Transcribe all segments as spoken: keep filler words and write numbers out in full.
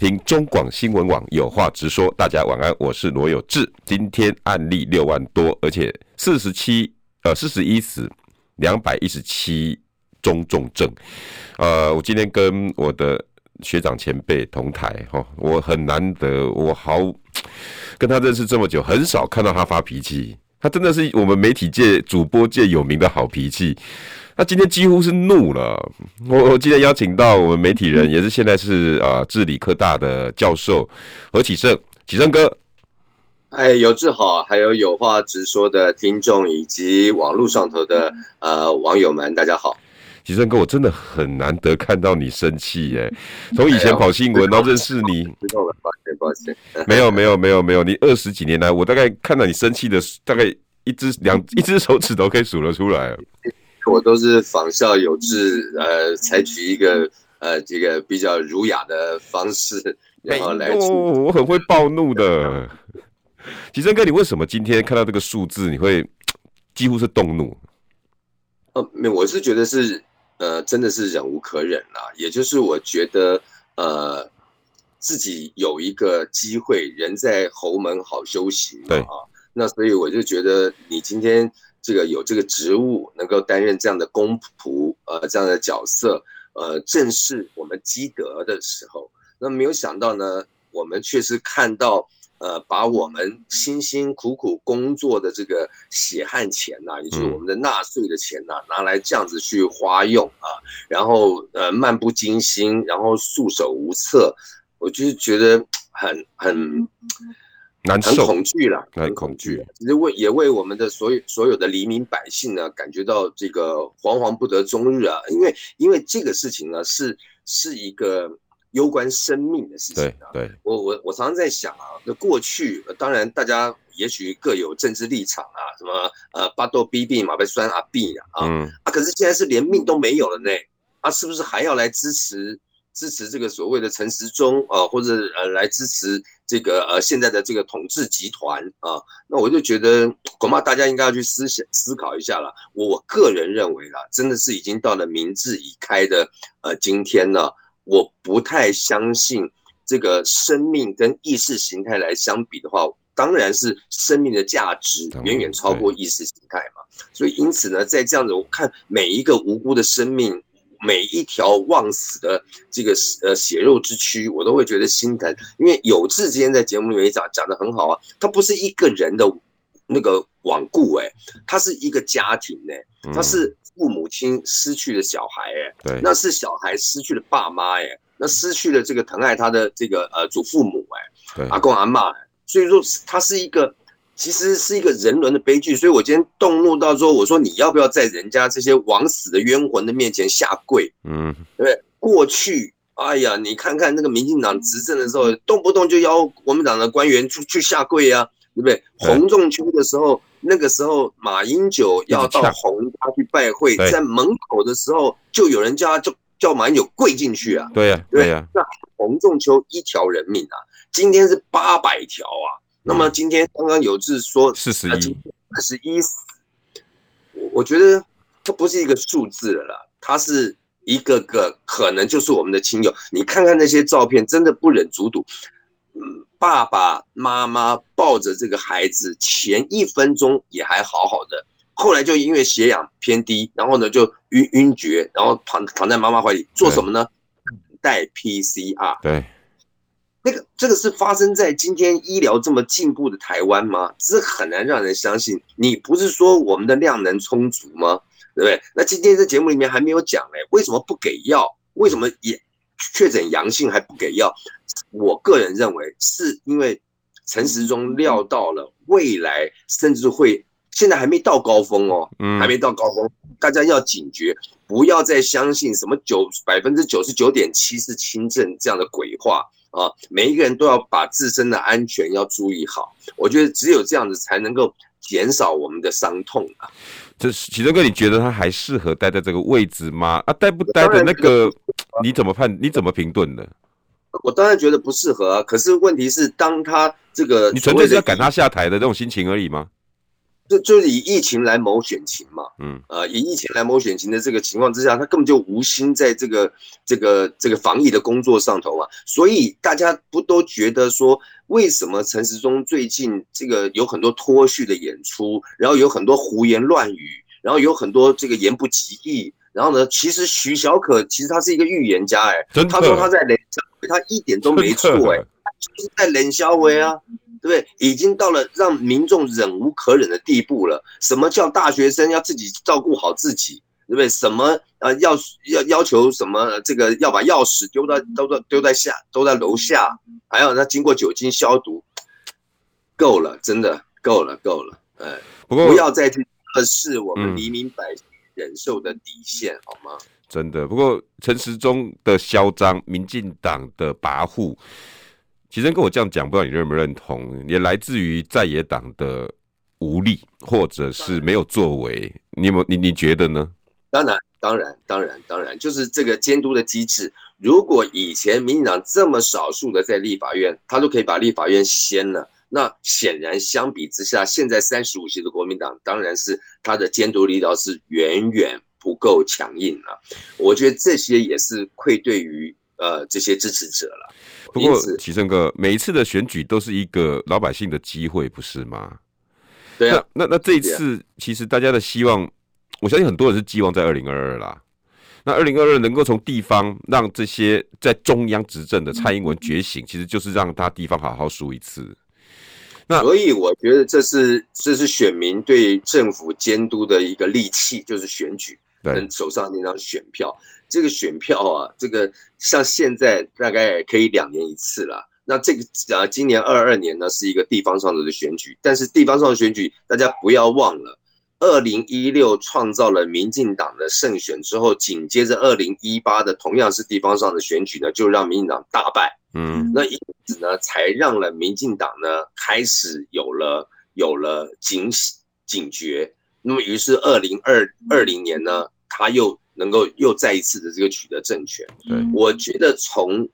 听中广新闻网有话直说，大家晚安，我是罗有志。今天案例六万多，而且四十七呃四十一死，两百一十七中重症。呃，我今天跟我的学长前辈同台哈，我很难得，我好跟他认识这么久，很少看到他发脾气。他真的是我们媒体界、主播界有名的好脾气。他今天几乎是怒了。我我今天邀请到我们媒体人，也是现在是啊治理科大的教授何启胜，启胜哥。哎，有志好，还有有话直说的听众以及网络上头的呃网友们，大家好。启胜哥，我真的很难得看到你生气耶、欸！从以前跑新闻，然后认识你，抱歉抱歉，没有没有没有没有，你二十几年来，我大概看到你生气的大概一只两一只手指头可以数得出来。我都是仿效有志，呃，采取一个呃这个比较儒雅的方式，然后来。哦，我很会暴怒的。启胜哥，你为什么今天看到这个数字，你会几乎是动怒？呃，没，我是觉得是，呃，真的是忍无可忍啦、啊。也就是我觉得，呃，自己有一个机会，人在侯门好修行、啊。对。那所以我就觉得，你今天。这个有这个职务能够担任这样的公仆，呃，这样的角色，呃，正是我们积德的时候。那没有想到呢，我们确实看到，呃，把我们辛辛苦苦工作的这个血汗钱呐、啊，也就是我们的纳税的钱呐、啊，拿来这样子去花用啊，然后呃漫不经心，然后束手无策，我就是觉得很很。难受，很恐惧啦，很恐惧。也为我们的所有所有的黎民百姓呢，感觉到这个惶惶不得终日啊！因为因为这个事情呢，是是一个攸关生命的事情、啊。对对，我我我常常在想啊，那过去当然大家也许各有政治立场啊，什么呃巴豆 B B 马被酸阿 B 啊啊、嗯、啊，可是现在是连命都没有了呢，啊，是不是还要来支持？支持这个所谓的陈时中啊、呃，或者呃来支持这个呃现在的这个统治集团啊、呃，那我就觉得恐怕大家应该要去思想思考一下了。我我个人认为啦，真的是已经到了民智已开的呃今天呢，我不太相信这个生命跟意识形态来相比的话，当然是生命的价值远远超过意识形态嘛。所以因此呢，在这样子我看每一个无辜的生命。每一条忘死的这个呃血肉之躯，我都会觉得心疼，因为有志之前在节目里面讲讲得很好啊，他不是一个人的那个罔顾哎，他是一个家庭哎、欸，他是父母亲失去了小孩哎、欸嗯，那是小孩失去了爸妈哎、欸，那失去了这个疼爱他的这个呃祖父母哎、欸，阿公阿嬤、欸，所以说他是一个。其实是一个人伦的悲剧，所以我今天动怒到说，我说你要不要在人家这些枉死的冤魂的面前下跪？嗯，对不对？过去，哎呀，你看看那个民进党执政的时候，动不动就要国民党的官员去去下跪啊，对不对？洪仲丘的时候，那个时候马英九要到洪家去拜会，在门口的时候就有人叫他就叫马英九跪进去啊，对呀，对呀。那洪仲丘一条人命啊，今天是八百条啊。那么今天刚刚有志说四十一、四十一死，我觉得它不是一个数字了啦，它是一个个可能就是我们的亲友。你看看那些照片，真的不忍卒睹。嗯，爸爸妈妈抱着这个孩子，前一分钟也还好好的，后来就因为血氧偏低，然后呢就晕晕厥，然后躺躺在妈妈怀里，做什么呢？带 P C R。对。那个，这个是发生在今天医疗这么进步的台湾吗？这很难让人相信。你不是说我们的量能充足吗？对不对？那今天这节目里面还没有讲哎、欸，为什么不给药？为什么也确诊阳性还不给药？我个人认为是因为陈时中料到了未来甚至会，现在还没到高峰哦，还没到高峰，大家要警觉，不要再相信什么百分之九十九点七是轻症这样的鬼话。啊，每一个人都要把自身的安全要注意好。我觉得只有这样子才能够减少我们的伤痛啊。这启正哥，你觉得他还适合待在这个位置吗？啊，待不待的那个，你怎么判？你怎么评论呢？我当然觉得不适合啊，可是问题是，当他这个你纯粹是要赶他下台的这种心情而已吗？就就是以疫情来谋选情嘛，嗯，呃，以疫情来谋选情的这个情况之下，他根本就无心在这个这个这个防疫的工作上头啊，所以大家不都觉得说，为什么陈时中最近这个有很多脱序的演出，然后有很多胡言乱语，然后有很多这个言不及义，然后呢，其实徐小可其实他是一个预言家、欸，哎，他说他在冷笑话，他一点都没错、欸，哎，他就是在冷笑话啊。对不对？已经到了让民众忍无可忍的地步了。什么叫大学生要自己照顾好自己？对不对？什么呃要要要求什么？这个要把钥匙丢到都在丢在下都在楼下，还要他经过酒精消毒，够了，真的够了够了。哎，不过不要再测试我们黎民百姓忍受的底线，嗯、好吗？真的。不过陈时中的嚣张，民进党的跋扈。其实跟我这样讲，不知道你认不认同，也来自于在野党的无力，或者是没有作为。你有没有 你, 你觉得呢？当然，当然，当然，当然，就是这个监督的机制。如果以前民进党这么少数的在立法院，他都可以把立法院掀了，那显然相比之下，现在三十五席的国民党，当然是他的监督力道是远远不够强硬了、啊。我觉得这些也是愧对于呃这些支持者了。不过，启正哥，每一次的选举都是一个老百姓的机会，不是吗？对啊。那那那这一次、啊，其实大家的希望，我相信很多人是寄望在二零二二啦。那二零二二能够从地方让这些在中央执政的蔡英文觉醒，嗯、其实就是让他地方好好输一次。那所以我觉得这是这是选民对政府监督的一个利器，就是选举跟手上那张选票。这个选票啊，这个像现在大概可以两年一次了。那这个啊，今年二十二年呢是一个地方上的选举，但是地方上的选举大家不要忘了，二零一六创造了民进党的胜选之后，紧接着二零一八的同样是地方上的选举呢，就让民进党大败。嗯，那因此呢，才让了民进党呢开始有了有了警警觉。那么于是二零二零年呢，他又能够又再一次的这个取得政权。我觉得从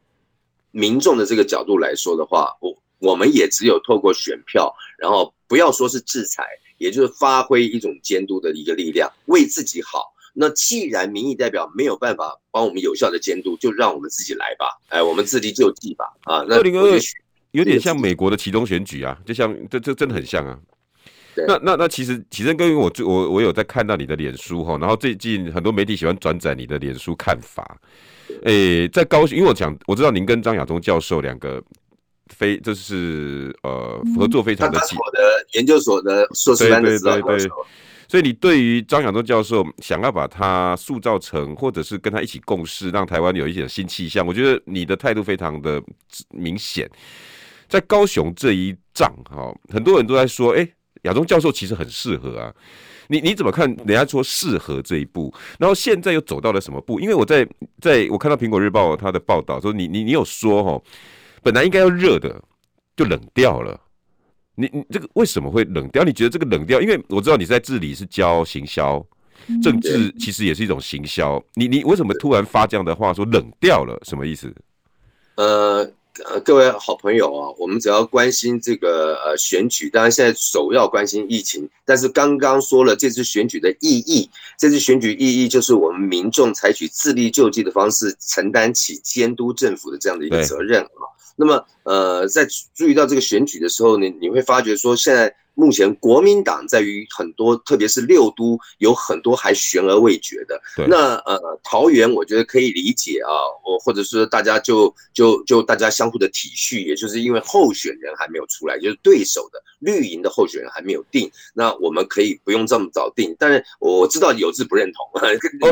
民众的这个角度来说的话，我我们也只有透过选票，然后不要说是制裁，也就是发挥一种监督的一个力量，为自己好。那既然民意代表没有办法帮我们有效的监督，就让我们自己来吧，哎，我们自力救济吧。啊，那二零二二有点像美国的期中选举啊，就像这这真的很像啊。那那那其实启正哥，因为我我我有在看到你的脸书哈，然后最近很多媒体喜欢转载你的脸书看法，诶、欸，在高雄，因为我讲我知道您跟张亚中教授两个非就是呃合作非常的紧，嗯、他我的研究所的硕士班的指导教授，所以你对于张亚中教授想要把他塑造成，或者是跟他一起共事，让台湾有一些新气象，我觉得你的态度非常的明显。在高雄这一仗哈，很多人都在说，哎、欸。亚中教授其实很适合啊，你你怎么看？人家说适合这一步，然后现在又走到了什么步？因为我在在我看到《苹果日报》他的报道说你，你你你有说哈，本来应该要热的，就冷掉了。你你这个为什么会冷掉？你觉得这个冷掉？因为我知道你在治理是教行销，政治其实也是一种行销。你你为什么突然发这样的话说冷掉了？什么意思？呃。呃，各位好朋友啊，我们只要关心这个呃选举，当然现在首要关心疫情，但是刚刚说了这次选举的意义，这次选举意义就是我们民众采取自力救济的方式，承担起监督政府的这样的一个责任啊。那么呃，在注意到这个选举的时候呢，你会发觉说现在目前国民党在于很多，特别是六都有很多还悬而未决的。那呃，桃园我觉得可以理解啊，我或者是大家就就就大家相互的体恤，也就是因为候选人还没有出来，就是对手的绿营的候选人还没有定，那我们可以不用这么早定。但是我知道有志不认同，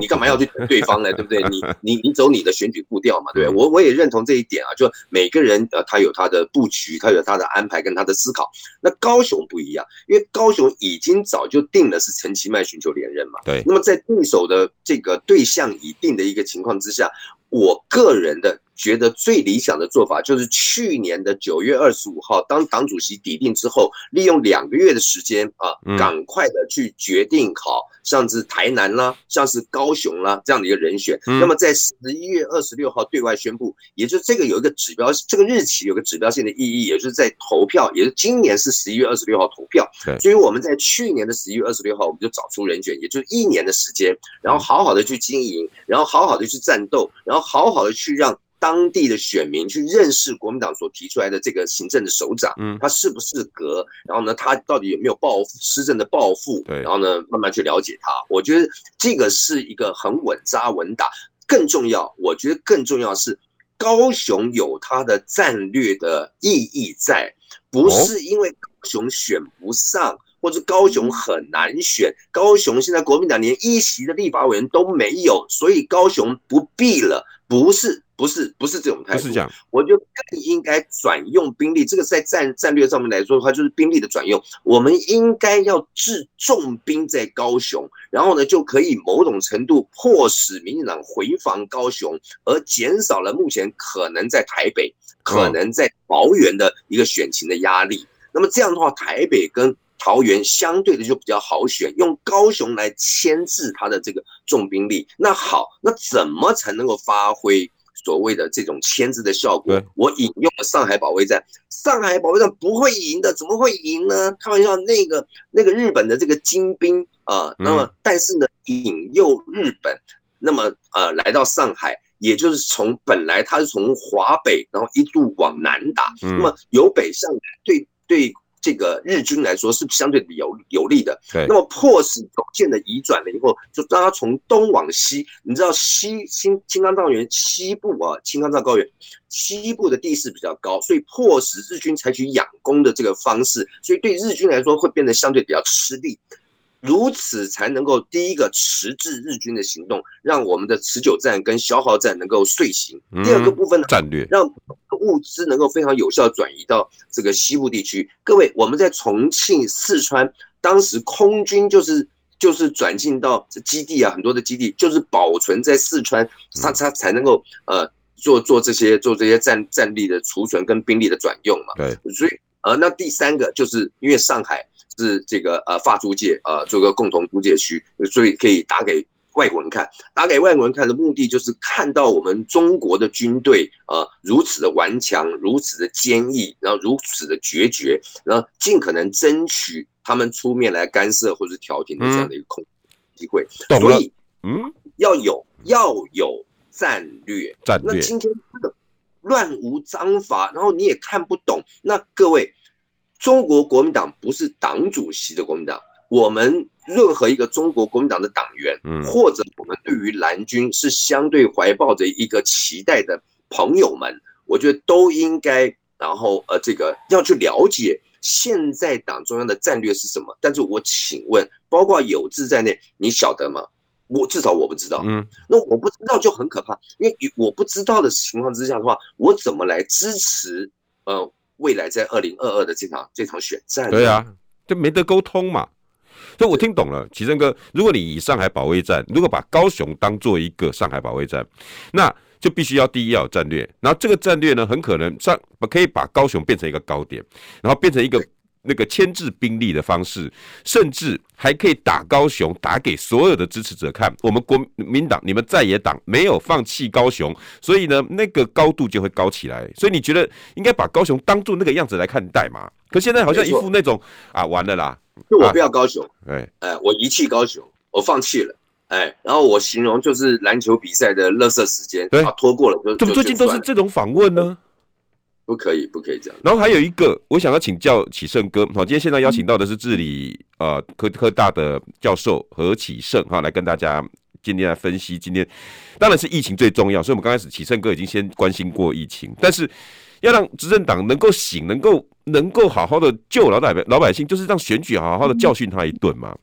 你干嘛要去等对方呢？对不对？你你你走你的选举步调嘛，对不对？我我也认同这一点啊，就每个人。呃，他有他的布局，他有他的安排跟他的思考。那高雄不一样，因为高雄已经早就定了是陈其迈寻求连任嘛。对。那么在对手的这个对象已定的一个情况之下，我个人的觉得最理想的做法就是去年的九月二十五号，当党主席底定之后，利用两个月的时间啊，赶快的去决定好像是台南啦，像是高雄啦这样的一个人选。那么在十一月二十六号对外宣布，也就是这个有一个指标，这个日期有个指标性的意义，也就是在投票，也就是今年是十一月二十六号投票。所以我们在去年的十一月二十六号我们就找出人选，也就是一年的时间，然后好好的去经营，然后好好的去战斗，然后好好的去让当地的选民去认识国民党所提出来的这个行政的首长，他适不适合，然后呢，他到底有没有抱负，施政的抱负，然后呢，慢慢去了解他。我觉得这个是一个很稳扎稳打，更重要，我觉得更重要是高雄有他的战略的意义在，不是因为高雄选不上。或者高雄很难选，高雄现在国民党连一席的立法委员都没有，所以高雄不必了，不是不是不是这种态度，我就更应该转用兵力，这个在 战, 战略上面来说的话，就是兵力的转用，我们应该要置重兵在高雄，然后呢就可以某种程度迫使民进党回防高雄，而减少了目前可能在台北、可能在桃园的一个选情的压力。那么这样的话，台北跟桃园相对的就比较好选，用高雄来牵制他的这个重兵力。那好，那怎么才能够发挥所谓的这种牵制的效果？我引用了上海保卫战，上海保卫战不会赢的，怎么会赢呢？开玩笑，那个那个日本的这个精兵啊、呃，那么但是呢，引诱日本，那么呃来到上海。也就是从本来他是从华北，然后一度往南打，那么由北向南对对这个日军来说是相对有有利的。那么迫使九舰的移转了以后，就让他从东往西，你知道西青青藏高原西部啊，青藏高原西部的地势比较高，所以迫使日军采取仰攻的这个方式，所以对日军来说会变得相对比较吃力。如此才能够第一个迟滞日军的行动，让我们的持久战跟消耗战能够遂行。第二个部分呢，战略让物资能够非常有效转移到这个西部地区。各位，我们在重庆、四川，当时空军就是就是转进到基地啊，很多的基地就是保存在四川，它它才能够呃做做这些做这些战战力的储存跟兵力的转用嘛。对，所以呃，那第三个就是因为上海。是这个呃法租界啊、呃，做个共同租界区，所以可以打给外国人看。打给外国人看的目的就是看到我们中国的军队啊、呃、如此的顽强，如此的坚毅，然后如此的决绝，然后尽可能争取他们出面来干涉或是调停的这样的一个空机会。嗯、所以嗯，要有要有战略。战略。那今天这个乱无章法，然后你也看不懂。那各位。中国国民党不是党主席的国民党，我们任何一个中国国民党的党员，或者我们对于蓝军是相对怀抱着一个期待的朋友们，我觉得都应该，然后呃，这个要去了解现在党中央的战略是什么。但是我请问，包括有志在内，你晓得吗？我至少我不知道，嗯，那我不知道就很可怕，因为我不知道的情况之下的话，我怎么来支持？呃。未来在二零二二的这场这场选战，对啊，就没得沟通嘛。所以我听懂了，奇正哥，如果你以上海保卫战，如果把高雄当做一个上海保卫战，那就必须要第一要有战略，然后这个战略呢，很可能上可以把高雄变成一个高点，然后变成一个那个牵制兵力的方式，甚至还可以打高雄，打给所有的支持者看，我们国民党、你们在野党没有放弃高雄，所以呢，那个高度就会高起来。所以你觉得应该把高雄当作那个样子来看待嘛？可现在好像一副那种啊，完了啦，就我不要高雄，哎、啊呃，我遗弃高雄，我放弃了。哎，然后我形容就是篮球比赛的垃圾时间，啊，拖过了就怎么最近都是这种访问呢？不可以，不可以这样。然后还有一个，我想要请教启胜哥。好，今天现在邀请到的是治理呃科科大的教授何启胜哈，来跟大家今天来分析。今天当然是疫情最重要，所以我们刚开始启胜哥已经先关心过疫情，但是要让执政党能够醒，能够能够好好的救老百老百姓，就是让选举好好的教训他一顿嘛。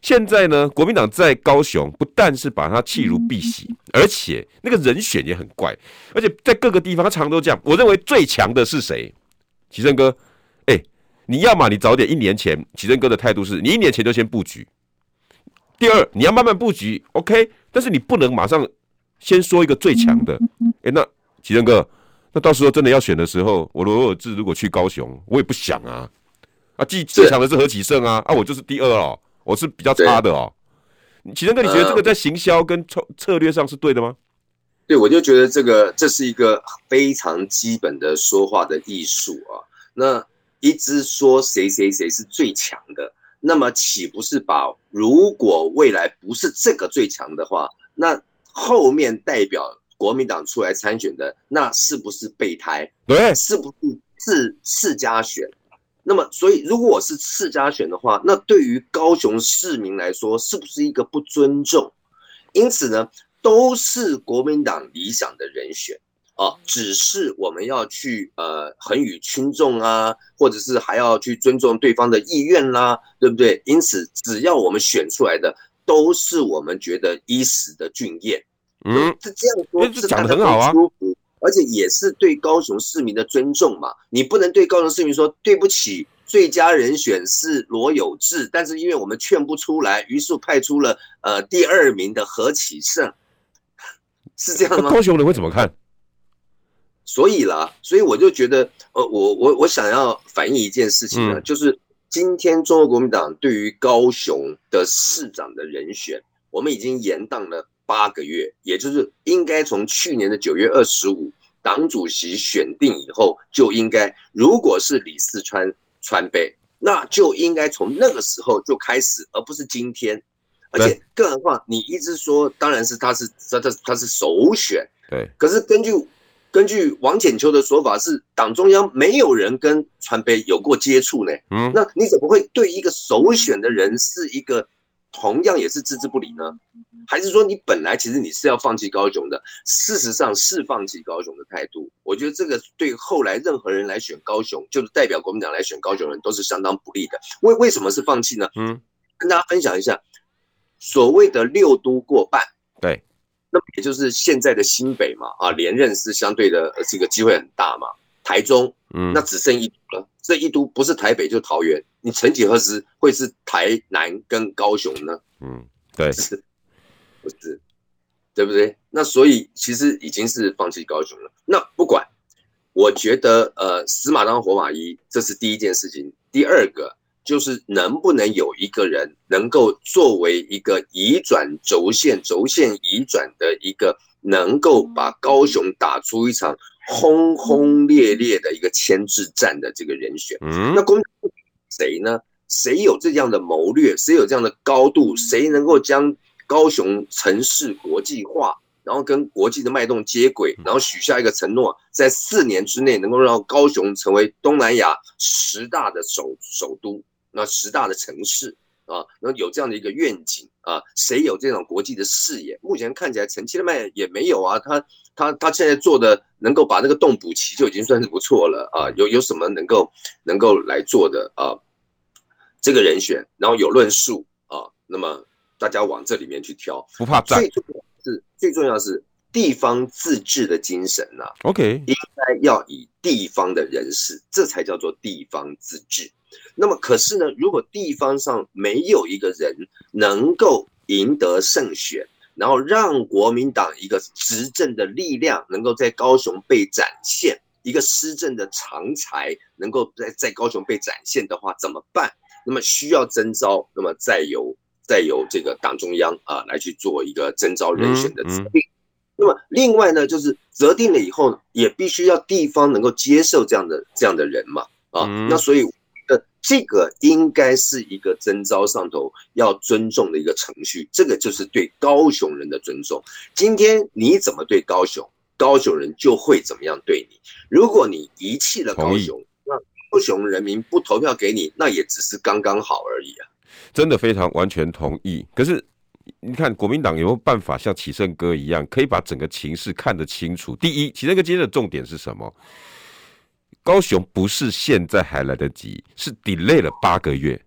现在呢，国民党在高雄不但是把他弃如敝屣，而且那个人选也很怪，而且在各个地方他常常都这样。我认为最强的是谁？启胜哥，哎、欸，你要嘛你早点一年前，启胜哥的态度是你一年前就先布局。第二，你要慢慢布局 ，OK， 但是你不能马上先说一个最强的。哎、欸，那奇正哥，那到时候真的要选的时候，我罗尔志如果去高雄，我也不想啊。啊，最最强的是何启胜啊，啊，我就是第二哦，我是比较差的哦。奇正哥，你觉得这个在行销跟策略上是对的吗？对，我就觉得这个这是一个非常基本的说话的艺术啊。那一直说谁谁谁是最强的，那么岂不是把如果未来不是这个最强的话，那后面代表国民党出来参选的，那是不是备胎？对，是不是次次加选？那么，所以如果我是次加选的话，那对于高雄市民来说，是不是一个不尊重？因此呢，都是国民党理想的人选啊，只是我们要去呃衡与轻重啊，或者是还要去尊重对方的意愿啦，对不对？因此，只要我们选出来的，都是我们觉得一时的俊彦。嗯，这这样说是讲得很好啊。而且也是对高雄市民的尊重嘛，你不能对高雄市民说对不起，最佳人选是罗友志，但是因为我们劝不出来，于是派出了呃第二名的何启胜，是这样吗？高雄人会怎么看？所以啦，所以我就觉得，呃，我我我想要反映一件事情呢、啊嗯，就是今天中国国民党对于高雄的市长的人选，我们已经延宕了。八个月，也就是应该从去年的九月二十五，党主席选定以后就应该，如果是李四川川北，那就应该从那个时候就开始，而不是今天。而且，更何况你一直说，当然是他是他他他是首选，对。可是根据根据王浅秋的说法是，党中央没有人跟川北有过接触呢。嗯，那你怎么会对一个首选的人是一个？同样也是置之不理呢？还是说你本来其实你是要放弃高雄的，事实上是放弃高雄的态度？我觉得这个对后来任何人来选高雄，就是代表国民党来选高雄人都是相当不利的。为为什么是放弃呢？嗯，跟大家分享一下，所谓的六都过半，对，那么也就是现在的新北嘛，啊，连任是相对的这个机会很大嘛。台中，嗯，那只剩一都了，这一都不是台北就是桃园，你曾几何时会是台南跟高雄呢？嗯，对，是不是？对不对？那所以其实已经是放弃高雄了。那不管，我觉得呃，死马当活马医，这是第一件事情。第二个就是能不能有一个人能够作为一个移转轴线、轴线移转的一个，能够把高雄打出一场轰轰烈烈的一个牵制战的这个人选，那公谁呢？谁有这样的谋略？谁有这样的高度？谁能够将高雄城市国际化，然后跟国际的脉动接轨，然后许下一个承诺，在四年之内能够让高雄成为东南亚十大的 首, 首都，那十大的城市啊，然后有这样的一个愿景啊，谁有这种国际的视野？目前看起来陈其迈也没有啊，他他他现在做的能够把那个洞补齐就已经算是不错了啊，有有什么能够能够来做的啊？这个人选，然后有论述啊，那么大家往这里面去挑，不怕战。最重要是最重要的是地方自治的精神呐、啊。OK， 应该要以地方的人士，这才叫做地方自治。那么可是呢，如果地方上没有一个人能够赢得胜选，然后让国民党一个执政的力量能够在高雄被展现，一个施政的长才能够 在, 在高雄被展现的话怎么办？那么需要征召，那么再由再由这个党中央啊来去做一个征召人选的指定。那么另外呢，就是择定了以后呢，也必须要地方能够接受这样的这样的人嘛啊，那所以这个应该是一个征召上头要尊重的一个程序，这个就是对高雄人的尊重。今天你怎么对高雄，高雄人就会怎么样对你。如果你遗弃了高雄，那高雄人民不投票给你，那也只是刚刚好而已啊。真的非常完全同意。可是你看国民党有没有办法像启胜哥一样，可以把整个情势看得清楚？第一，启胜哥今天的重点是什么？高雄不是现在还来得及，是 delay 了八个月。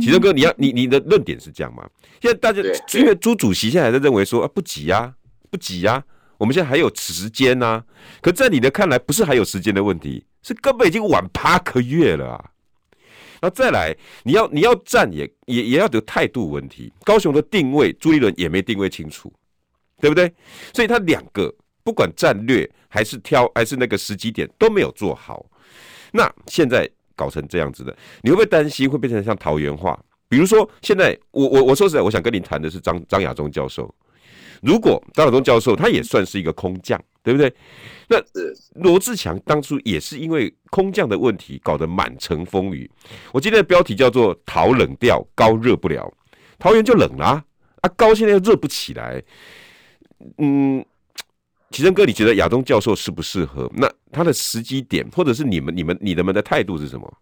启正哥，你要你你的论点是这样吗？现在大家因为朱主席现在还在认为说啊不急啊不急啊，我们现在还有时间啊。可在你的看来，不是还有时间的问题，是根本已经晚八个月了啊。那再来，你要你要站也也也要有态度问题。高雄的定位，朱立伦也没定位清楚，对不对？所以他两个不管战略还是挑还是那个时机点都没有做好。那现在搞成这样子的，你会不会担心会变成像桃园化？比如说现在我我我说实在，我想跟你谈的是张张亚中教授。如果张亚中教授他也算是一个空降，对不对？那罗智强当初也是因为空降的问题搞得满城风雨。我今天的标题叫做桃冷掉高热不了，桃园就冷啦、啊，啊高现在又热不起来。嗯，启正哥，你觉得亚中教授适不适合？那他的时机点，或者是你们、你们、你们的态度是什么？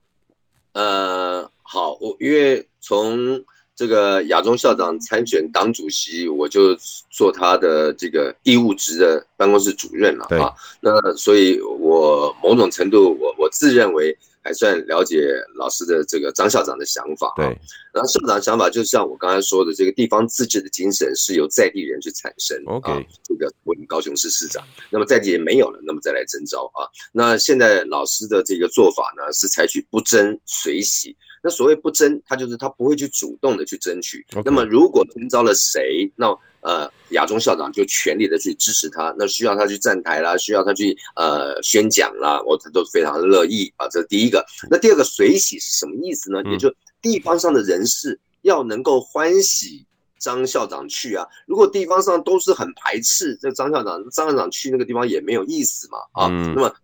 呃，好，我因为从这个亚中校长参选党主席，我就做他的这个义务职的办公室主任了啊。那所以，我某种程度我，我我自认为还算了解老师的这个张校长的想法、啊。对，然后校长的想法就像我刚才说的，这个地方自治的精神是由在地人去产生、啊。OK， 这个我们高雄市市长，那么在地人没有了，那么再来征召啊。那现在老师的这个做法呢，是采取不争随喜。那所谓不争，他就是他不会去主动的去争取。Okay. 那么如果征召了谁，那呃亚中校长就全力的去支持他。那需要他去站台啦，需要他去呃宣讲啦，我都非常乐意啊。这是第一个。那第二个随喜是什么意思呢？也就是地方上的人士要能够欢喜张校长去啊。如果地方上都是很排斥这张校长，张校长去那个地方也没有意思嘛啊。嗯、那么。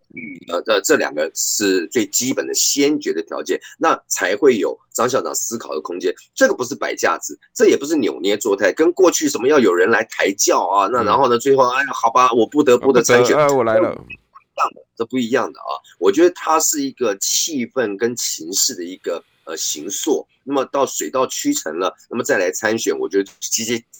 呃、嗯，这两个是最基本的先决的条件，那才会有张校长思考的空间。这个不是摆架子，这也不是扭捏作态，跟过去什么要有人来抬轿啊，那然后呢，最后哎好吧，我不得不的参选，啊、我来了。这不一样的啊，我觉得它是一个气氛跟情势的一个呃形塑，那么到水到渠成了，那么再来参选，我觉得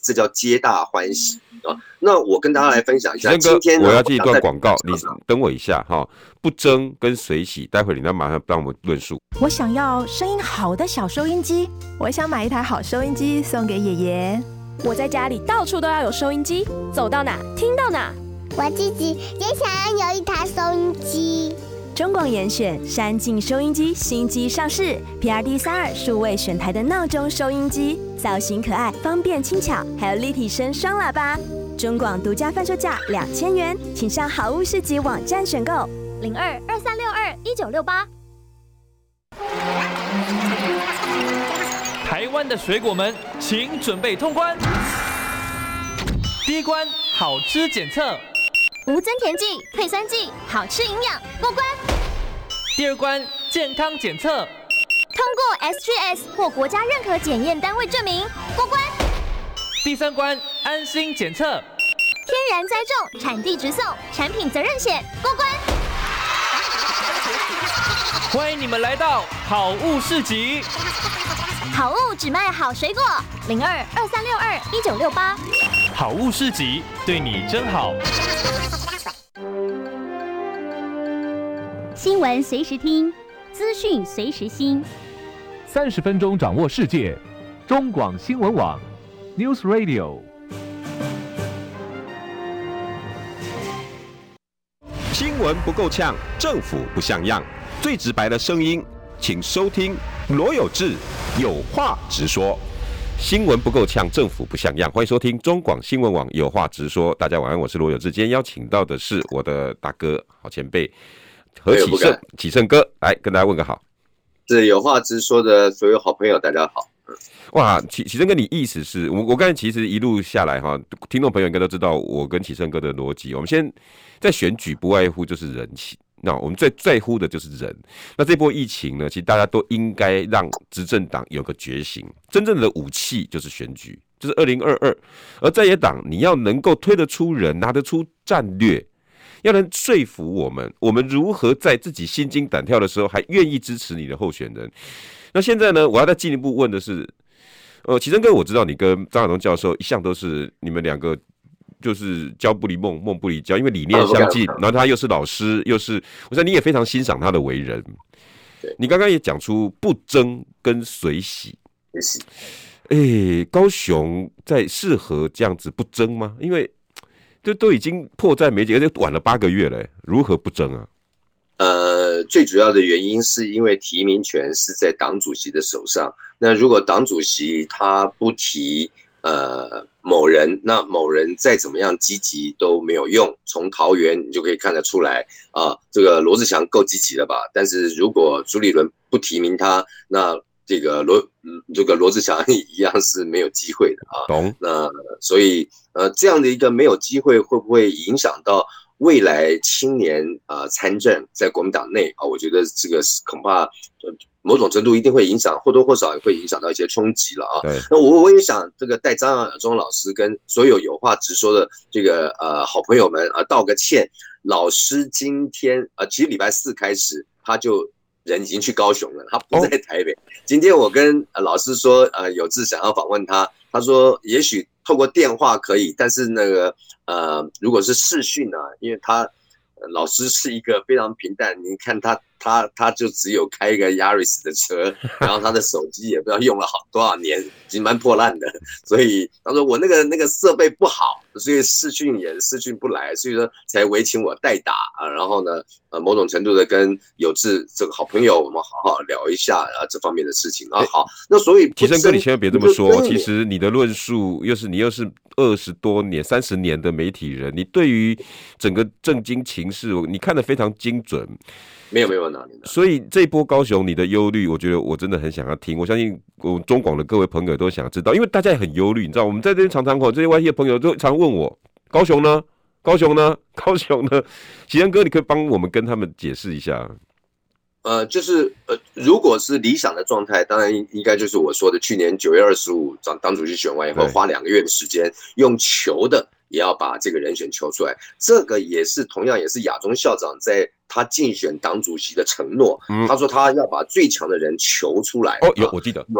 这叫皆大欢喜啊。那我跟大家来分享一下，今天呢我要进一段广告，你等我一下哈。不争跟随喜，待会你要马上帮我们论述。我想要声音好的小收音机，我想买一台好收音机送给爷爷。我在家里到处都要有收音机，走到哪听到哪。我自己也想要有一台收音机。中广严选山境收音机新机上市 ，P R D 三十二 数位选台的闹钟收音机，造型可爱、方便轻巧，还有立体声双喇叭。中广独家贩售价两千元，请上好物市集网站选购。零二二三六二一九六八。台湾的水果们，请准备通关。第一关好吃检测。无增甜剂、退酸剂，好吃营养，过关。第二关健康检测，通过 S G S 或国家认可检验单位证明，过关。第三关安心检测，天然栽种、产地直送、产品责任险，过关。欢迎你们来到好物市集，好物只卖好水果，零二二三六二一九六八。好物市集对你真好。新闻随时听，资讯随时新，三十分钟掌握世界。中广新闻网 News Radio。 新闻不够呛，政府不像样，最直白的声音，请收听罗有志有话直说。新闻不够呛，政府不像样。欢迎收听中广新闻网有话直说。大家晚安，我是罗有志。今天邀请到的是我的大哥、好前辈何启胜，启胜哥来跟大家问个好。是有话直说的所有好朋友，大家好。哇，启启胜哥，你意思是我我刚才其实一路下来哈，听众朋友应该都知道我跟启胜哥的逻辑。我们先在选举不外乎就是人情。那、no, 我们最在乎的就是人。那这波疫情呢，其实大家都应该让执政党有个觉醒，真正的武器就是选举，就是二零二二。而在野党，你要能够推得出人，拿得出战略，要能说服我们，我们如何在自己心惊胆跳的时候还愿意支持你的候选人。那现在呢，我要再进一步问的是，呃，启正哥，我知道你跟张亚中教授一向都是你们两个。就是交不离梦，梦不离交，因为理念相近，然后他又是老师，又是我想你也非常欣赏他的为人。你刚刚也讲出不争跟随喜，哎，高雄在适合这样子不争吗？因为就都已经迫在眉睫，而且晚了八个月了、欸，如何不争啊？呃，最主要的原因是因为提名权是在党主席的手上，那如果党主席他不提。呃某人，那某人再怎么样积极都没有用。从桃园你就可以看得出来啊、呃，这个罗志祥够积极了吧？但是如果朱立伦不提名他，那这个罗这个罗志祥一样是没有机会的啊。懂？那所以呃这样的一个没有机会，会不会影响到未来青年啊、呃、参政在国民党内啊？我觉得这个恐怕。呃某种程度一定会影响，或多或少也会影响到一些冲击了啊。那我我也想这个带张亚中老师跟所有有话直说的这个呃好朋友们啊道个歉。老师今天啊、呃，其实礼拜四开始他就人已经去高雄了，他不在台北。哦、今天我跟、呃、老师说，呃，有志想要访问他，他说也许透过电话可以，但是那个呃，如果是视讯啊，因为他。老师是一个非常平淡，你看他他他就只有开一个 Yaris 的车，然后他的手机也不知道用了好多少年，已经蛮破烂的。所以他说我那个那个设备不好，所以视讯也视讯不来，所以说才委请我代打啊。然后呢，呃，某种程度的跟有志这个好朋友，我们好好聊一下啊这方面的事情啊。好，那所以提升哥，你千万别这么说。其实你的论述又是你又是二十多年、三十年的媒体人，你对于整个政经情。是你看得非常精准，没有没有哪里的。所以这一波高雄你的忧虑，我觉得我真的很想要听。我相信我们中广的各位朋友都想知道，因为大家也很忧虑，你知道，我们在这边常常吼这些外地的朋友都常问我：高雄呢？高雄呢？高雄呢？启恩哥，你可以帮我们跟他们解释一下。呃，就是呃，如果是理想的状态，当然应该就是我说的，去年九月二十五党党主席选完以后，花两个月的时间用求的。也要把这个人选求出来，这个也是同样也是亚中校长在他竞选党主席的承诺，嗯、他说他要把最强的人求出来。哦，有我记得。嗯，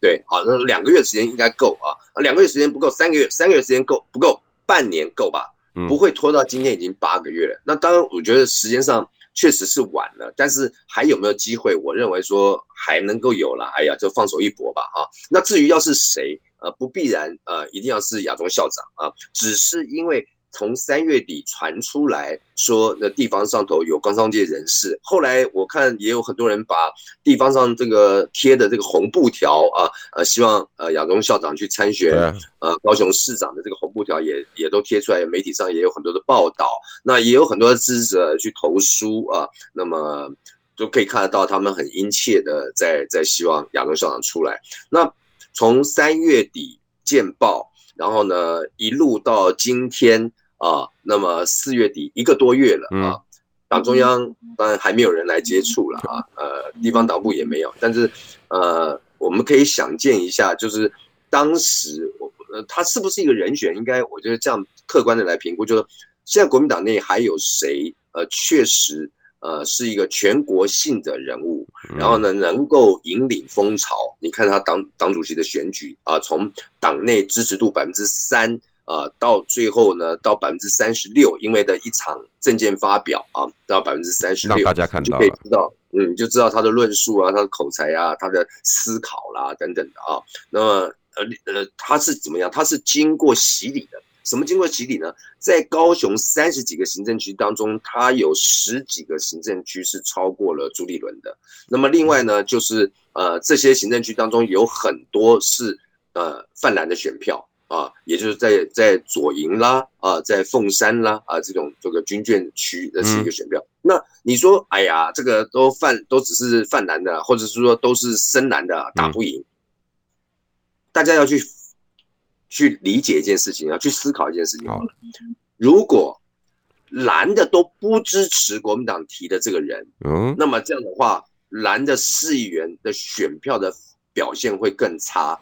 对，好，那两个月时间应该够啊，两个月时间不够，三个月，三个月时间够不够？半年够吧？不会拖到今天已经八个月了。嗯、那当然，我觉得时间上确实是晚了，但是还有没有机会？我认为说还能够有了。哎呀，就放手一搏吧啊。那至于要是谁？呃，不必然，呃，一定要是亚中校长啊，只是因为从三月底传出来说，那地方上头有工商界人士，后来我看也有很多人把地方上这个贴的这个红布条啊，呃，希望呃亚中校长去参选，呃，高雄市长的这个红布条也也都贴出来，媒体上也有很多的报道，那也有很多支持者去投书啊，那么都可以看得到他们很殷切的在在希望亚中校长出来，那。从三月底见报，然后呢一路到今天啊，那么四月底一个多月了啊。党中央当然还没有人来接触了啊，呃，地方党部也没有，但是呃，我们可以想见一下，就是当时我呃他是不是一个人选？应该我觉得这样客观的来评估，就是现在国民党内还有谁呃确实呃是一个全国性的人物。然后呢，能够引领风潮。你看他党党主席的选举啊，从党内支持度百分之三啊，到最后呢到百分之三十六，因为的一场政见发表啊，到百分之三十六，让大家看到了，就可以知道，嗯，就知道他的论述啊，他的口才啊，他的思考啦、啊、等等的啊。那么呃呃，他是怎么样？他是经过洗礼的。什么经过洗礼呢？在高雄三十几个行政区当中，它有十几个行政区是超过了朱立伦的。那么另外呢，就是呃这些行政区当中有很多是呃泛蓝的选票啊，也就是在在左营啦啊，在凤山啦啊这种这个军眷区的是一个选票。嗯、那你说，哎呀，这个都泛都只是泛蓝的，或者是说都是深蓝的，打不赢。嗯、大家要去。去理解一件事情，要去思考一件事情。如果蓝的都不支持国民党提的这个人，嗯，那么这样的话，蓝的市议员的选票的表现会更差。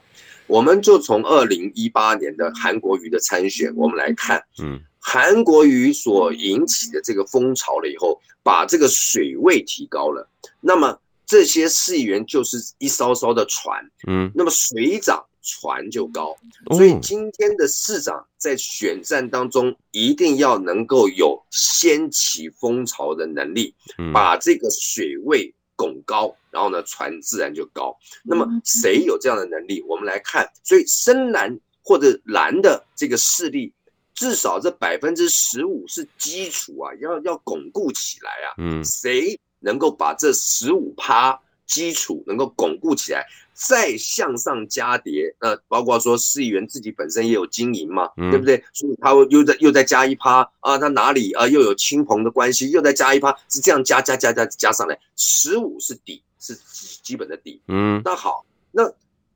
我们就从二零一八年的韩国瑜的参选，我们来看，嗯，韩国瑜所引起的这个风潮了以后，把这个水位提高了，那么这些市议员就是一艘艘的船，嗯，那么水涨。船就高，所以今天的市长在选战当中一定要能够有掀起风潮的能力，把这个水位拱高，然后呢，船自然就高。那么谁有这样的能力？我们来看，所以深蓝或者蓝的这个势力，至少这百分之十五是基础啊，要要巩固起来啊。嗯，谁能够把这十五趴基础能够巩固起来，再向上加叠。呃，包括说市议员自己本身也有经营嘛，嗯、对不对？所以他又再又再加一趴啊，他哪里啊又有亲朋的关系，又再加一趴，是这样加加加加加上来，十五是底，是基本的底。嗯，那好，那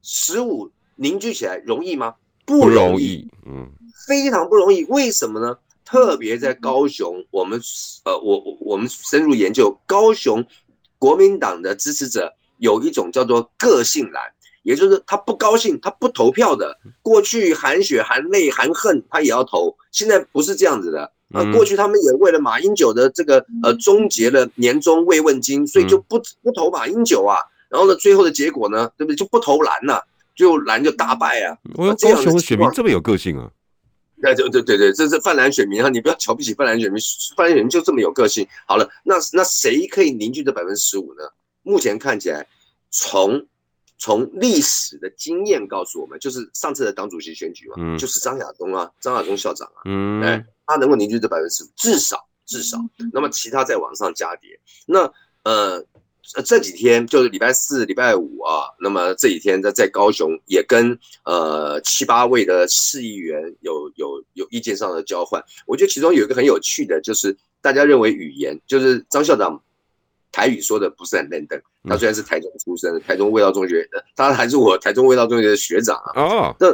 十五凝聚起来容易吗？不容易，嗯，非常不容易。为什么呢？特别在高雄，我们呃，我我们深入研究高雄。国民党的支持者有一种叫做个性蓝，也就是他不高兴他不投票的，过去含血含泪含恨他也要投，现在不是这样子的。呃、过去他们也为了马英九的这个呃终结了年终慰问金，所以就不不投马英九啊，然后呢最后的结果呢，对不对，就不投蓝啊，最后蓝就大败啊。我高雄选民这么有个性啊。对对对对，这是泛蓝选民啊！你不要瞧不起泛蓝选民，泛蓝选民就这么有个性。好了，那那谁可以凝聚这 百分之十五 呢？目前看起来，从从历史的经验告诉我们，就是上次的党主席选举嘛，嗯、就是张亚东啊，张亚东校长啊，嗯、哎，他能够凝聚这 百分之十五， 至少至少。那么其他再往上加叠，那呃。呃，这几天就是礼拜四、礼拜五啊，那么这几天在在高雄也跟呃七八位的市议员有有有意见上的交换。我觉得其中有一个很有趣的，就是大家认为语言，就是张校长台语说的不是很认真。他虽然是台中出生，台中卫道中学，他还是我台中卫道中学的学长啊。哦，那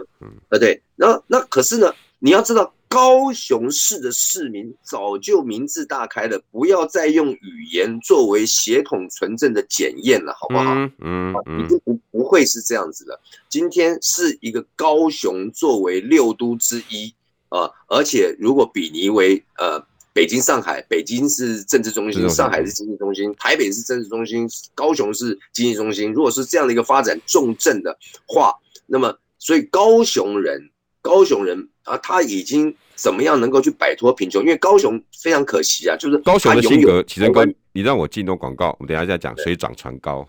呃对，那那可是呢，你要知道。高雄市的市民早就明智大开了，不要再用语言作为血统纯正的检验了，好不好？嗯嗯，已经不不会是这样子了。今天是一个高雄作为六都之一啊、呃，而且如果比拟为呃北京、上海，北京是政治中心，上海是经济中心，台北是政治中心，高雄是经济中心。如果是这样的一个发展重镇的话，那么所以高雄人，高雄人啊，他已经。怎么样能够去摆脱贫穷？因为高雄非常可惜啊，就是高雄的性格。启程哥，你让我进入广告，我们等一下再讲水涨船高。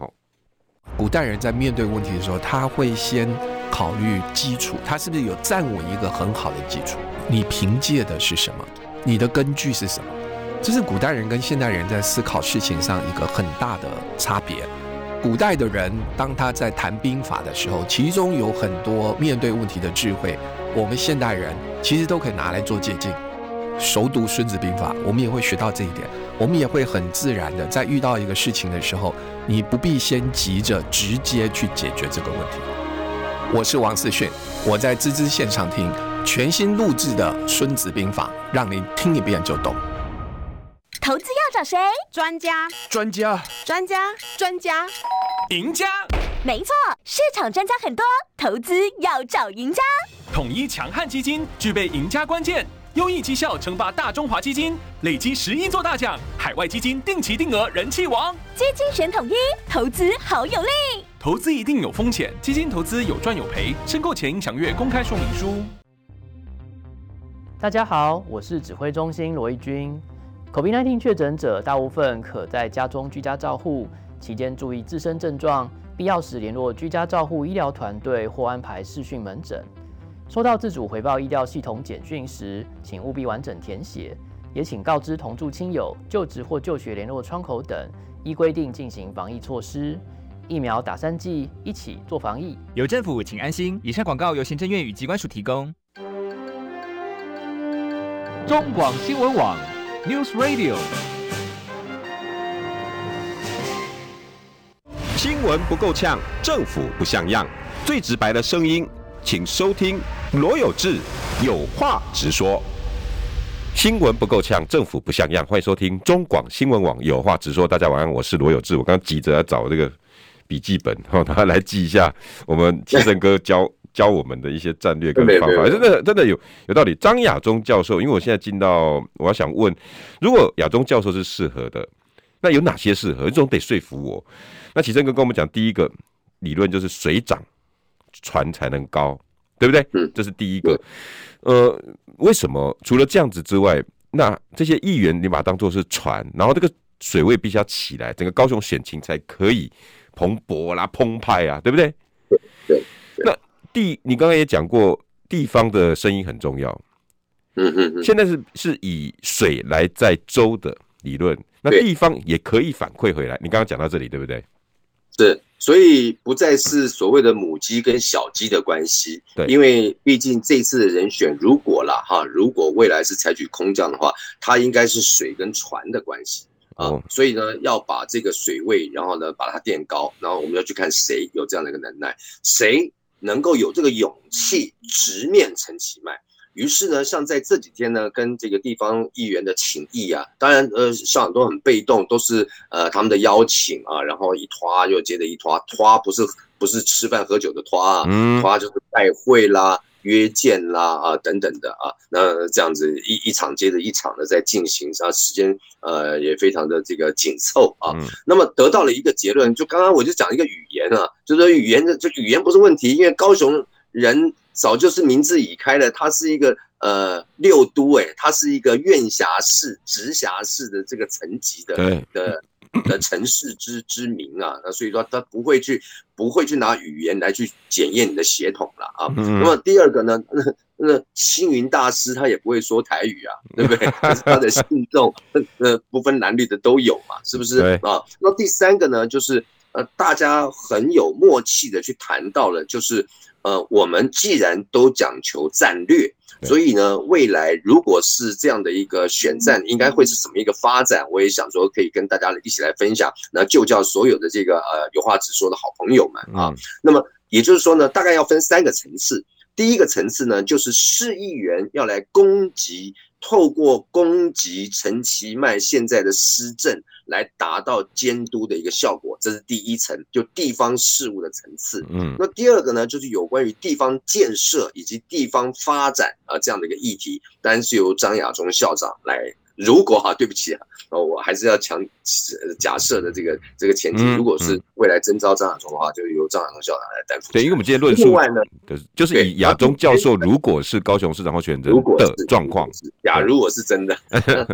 古代人在面对问题的时候，他会先考虑基础，他是不是有站稳一个很好的基础？你凭借的是什么？你的根据是什么？这是古代人跟现代人在思考事情上一个很大的差别。古代的人，当他在谈兵法的时候，其中有很多面对问题的智慧，我们现代人其实都可以拿来做借鉴。熟读《孙子兵法》，我们也会学到这一点。我们也会很自然的，在遇到一个事情的时候，你不必先急着直接去解决这个问题。我是王世训，我在孜孜现场听全新录制的《孙子兵法》，让你听一遍就懂。投资要找谁？专家，专家，专家，专家，赢家。没错，市场专家很多，投资要找赢家。统一强悍基金具备赢家关键，优异绩效称霸大中华基金，累积十一座大奖，海外基金定期定额人气王。基金选统一，投资好有力。投资一定有风险，基金投资有赚有赔，申购前应详阅公开说明书。大家好，我是指挥中心罗一军。COVID 十九 确诊者大部分可在家中居家照护，期间注意自身症状，必要时联络居家照护医疗团队或安排视讯门诊。收到自主回报医疗系统简讯时，请务必完整填写，也请告知同住亲友、就职或就学联络窗口等，依规定进行防疫措施。疫苗打三剂，一起做防疫。有政府，请安心。以上广告由行政院与疾管署提供。中广新闻网 News Radio。新闻不够呛，政府不像样，最直白的声音。请收听罗有志有话直说，新闻不够呛，政府不像样。欢迎收听中广新闻网有话直说。大家晚安，我是罗有志。我刚急着要找这个笔记本，然后来记一下我们启程哥教教我们的一些战略跟方法，真的真的有有道理。张亚中教授，因为我现在进到，我要想问，如果亚中教授是适合的，那有哪些适合？你总得说服我。那启程哥跟我们讲，第一个理论就是水涨船才能高，对不对？嗯，这是第一个。呃，为什么除了这样子之外，那这些议员你把它当作是船，然后这个水位必须要起来，整个高雄选情才可以蓬勃啦、澎湃啊，对不对？对对。那地，你刚刚也讲过，地方的声音很重要。嗯嗯嗯。现在是是以水来载舟的理论，那地方也可以反馈回来。你刚刚讲到这里，对不对？是，所以不再是所谓的母鸡跟小鸡的关系，对，因为毕竟这次的人选如果啦哈，如果未来是采取空降的话，它应该是水跟船的关系。啊、哦，所以呢，要把这个水位，然后呢，把它垫高，然后我们要去看谁有这样的一个能耐，谁能够有这个勇气直面陈其迈。于是呢，像在这几天呢，跟这个地方议员的请益啊，当然呃，上都很被动，都是呃他们的邀请啊，然后一拖又接着一拖，拖不是不是吃饭喝酒的拖啊，拖就是拜会啦。约见啦啊等等的啊，那这样子一一场接着一场的在进行啊，时间呃也非常的这个紧凑啊、嗯。那么得到了一个结论，就刚刚我就讲一个语言啊，就是语言的，就语言不是问题，因为高雄人早就是明智已开了，它是一个呃六都哎、欸，它是一个院辖市、直辖市的这个层级的的。的城市之之名啊，所以说他不会去不会去拿语言来去检验你的血统了啊。那么第二个呢，那星云大师他也不会说台语啊，对不对？可是他的信众呃不分蓝绿的都有嘛，是不是啊？那第三个呢，就是呃大家很有默契的去谈到了，就是呃我们既然都讲求战略。所以呢，未来如果是这样的一个选战，应该会是什么一个发展？我也想说，可以跟大家一起来分享。那就叫所有的这个呃有话直说的好朋友们啊。嗯、那么也就是说呢，大概要分三个层次。第一个层次呢，就是市议员要来攻击，透过攻击陈其迈现在的施政来达到监督的一个效果，这是第一层，就地方事务的层次。嗯，那第二个呢，就是有关于地方建设以及地方发展啊这样的一个议题，当然是由张亚中校长来。如果哈、啊，对不起啊，我还是要强假设的这个这个前提，如果是未来征召张亚中的话，就由张亚中校长来担负。对，因为我们今天论述，另外呢，就是以亚中教授如果是高雄市长候选人的状况，假如我是真的，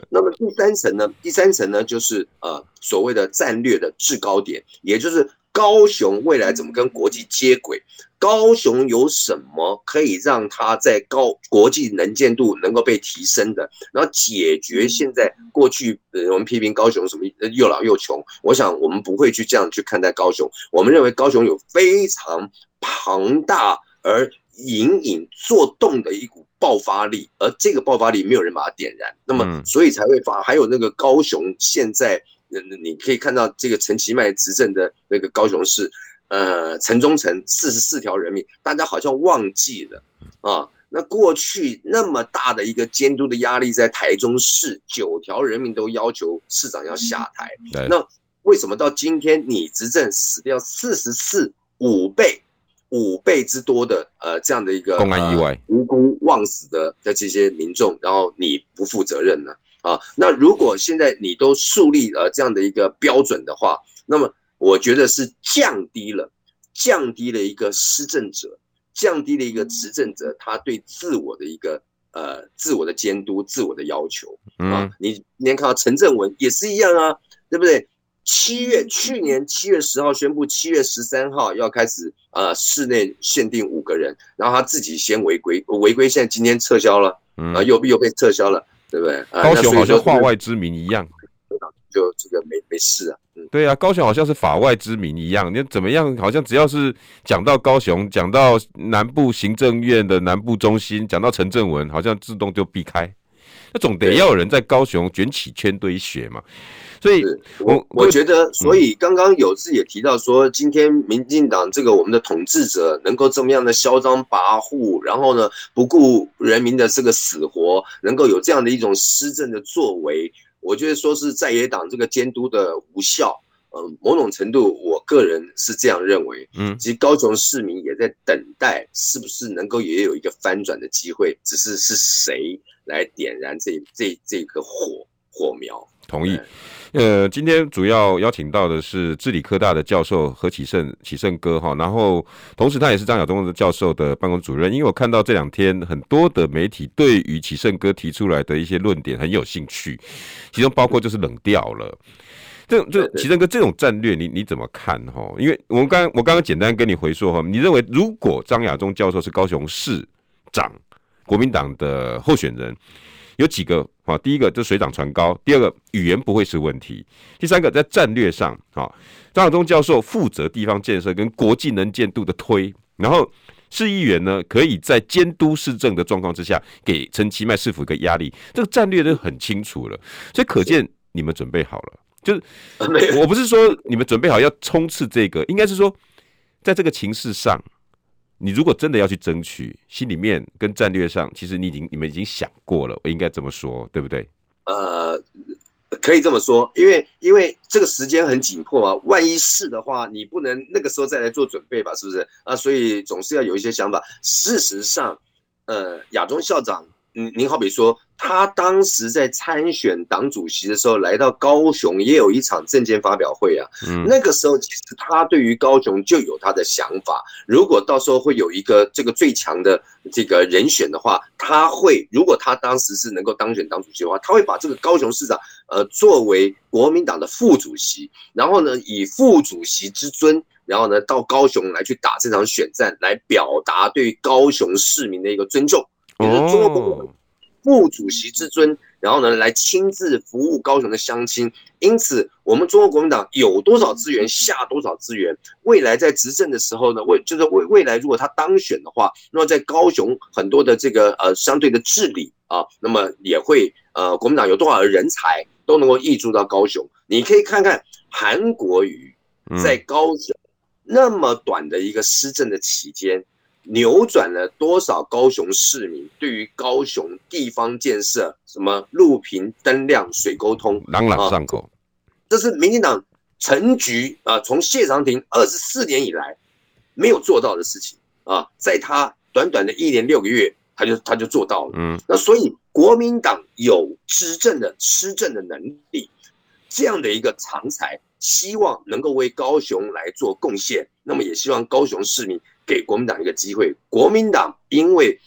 那么第三层呢？第三层呢，就是呃所谓的战略的制高点，也就是高雄未来怎么跟国际接轨。高雄有什么可以让它在高国际能见度能够被提升的？然后解决现在过去、呃、我们批评高雄什么又老又穷，我想我们不会去这样去看待高雄。我们认为高雄有非常庞大而隐隐作动的一股爆发力，而这个爆发力没有人把它点燃，那么所以才会发。还有那个高雄现在，呃、你可以看到这个陈其迈执政的那个高雄市。呃，城中城四十四条人命，大家好像忘记了啊。那过去那么大的一个监督的压力，在台中市九条人命都要求市长要下台，那为什么到今天你执政死掉四十四五倍五倍之多的呃这样的一个公安意外、呃、无辜枉死的这些民众，然后你不负责任呢？啊，那如果现在你都树立了这样的一个标准的话，那么。我觉得是降低了，降低了一个施政者，降低了一个执政者，他对自我的一个呃自我的监督、自我的要求啊。你今天看到陈正文也是一样啊，对不对？七月去年七月十号宣布，七月十三号要开始呃室内限定五个人，然后他自己先违规，违规现在今天撤销了，啊、呃、又又被撤销了，对不对？呃、高雄好像化外之民一样。就这个没没事啊、嗯，对啊，高雄好像是法外之民一样，你怎么样？好像只要是讲到高雄，讲到南部行政院的南部中心，讲到陈正文，好像自动就避开。那总得要有人在高雄卷起圈堆雪嘛。所以我我觉得，所以刚刚有志也提到说，今天民进党这个我们的统治者能够这么样的嚣张跋扈，然后呢不顾人民的这个死活，能够有这样的一种施政的作为。我觉得说是在野党这个监督的无效，呃，某种程度我个人是这样认为。嗯，其实高雄市民也在等待，是不是能够也有一个翻转的机会？只是是谁来点燃这这这个火火苗？同意。呃，今天主要邀请到的是治理科大的教授何启胜，启胜哥哈，然后同时他也是张亚中的教授的办公主任。因为我看到这两天很多的媒体对于启胜哥提出来的一些论点很有兴趣，其中包括就是冷掉了。这这启胜哥这种战略你，你你怎么看哈？因为我们刚我刚刚简单跟你回溯哈，你认为如果张亚中教授是高雄市长国民党的候选人？有几个，哦，第一个就是水涨船高，第二个语言不会是问题，第三个在战略上，哦，张晓忠教授负责地方建设跟国际能见度的推，然后市议员呢可以在监督市政的状况之下给陈其迈市府一个压力，这个战略都很清楚了，所以可见你们准备好了。就是我不是说你们准备好要冲刺这个，应该是说在这个情势上，你如果真的要去争取，心里面跟战略上，其实你已经你们已经想过了，我应该这么说，对不对？呃，可以这么说，因为因为这个时间很紧迫啊，万一是的话，你不能那个时候再来做准备吧，是不是？啊，所以总是要有一些想法。事实上，呃，亚中校长。嗯，您好比说，他当时在参选党主席的时候，来到高雄也有一场政见发表会啊。嗯，那个时候其实他对于高雄就有他的想法。如果到时候会有一个这个最强的这个人选的话，他会，如果他当时是能够当选党主席的话，他会把这个高雄市长呃作为国民党的副主席，然后呢以副主席之尊。然后呢到高雄来去打这场选战，来表达对高雄市民的一个尊重。就是中国国民副主席之尊，然后呢，来亲自服务高雄的乡亲。因此，我们中国国民党有多少资源，下多少资源。未来在执政的时候呢，未就是未未来如果他当选的话，那么在高雄很多的这个呃相对的治理啊，那么也会呃国民党有多少的人才都能够挹注到高雄。你可以看看韩国瑜在高雄那么短的一个施政的期间。扭转了多少高雄市民对于高雄地方建设，什么路平灯亮水沟通，朗朗上口。这是民进党陈菊啊，从谢长廷二十四年以来没有做到的事情啊，在他短短的一年六个月，他就他就做到了。嗯，那所以国民党有执政的施政的能力，这样的一个长才，希望能够为高雄来做贡献。那么也希望高雄市民。给国民党一个机会，国民党因为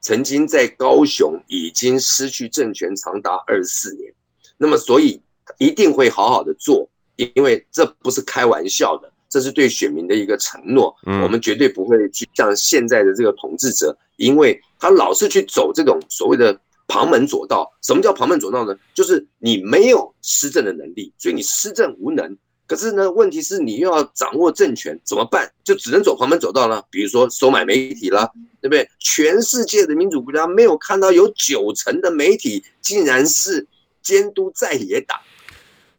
曾经在高雄已经失去政权长达二十四年，那么所以一定会好好的做，因为这不是开玩笑的，这是对选民的一个承诺。我们绝对不会去像现在的这个统治者，因为他老是去走这种所谓的旁门左道。什么叫旁门左道呢？就是你没有施政的能力，所以你施政无能。可是呢，问题是你又要掌握政权，怎么办？就只能走旁门左道了，比如说收买媒体啦，对不对？全世界的民主国家没有看到有九成的媒体竟然是监督在野党，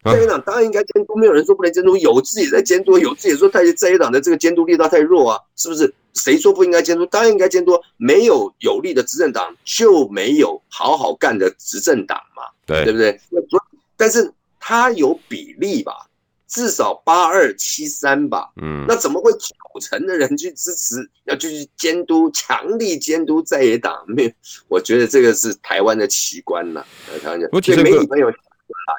在野党当然应该监督，没有人说不能监督，有自己在监督，有自己说在野党的这个监督力道太弱啊，是不是？谁说不应该监督？当然应该监督，没有有力的执政党就没有好好干的执政党嘛，对，对不对？但是它有比例吧。至少八二七三吧，嗯，那怎么会九成的人去支持，要去监督，强力监督在野党？没有，我觉得这个是台湾的奇观呐，台湾的。所以媒体朋友，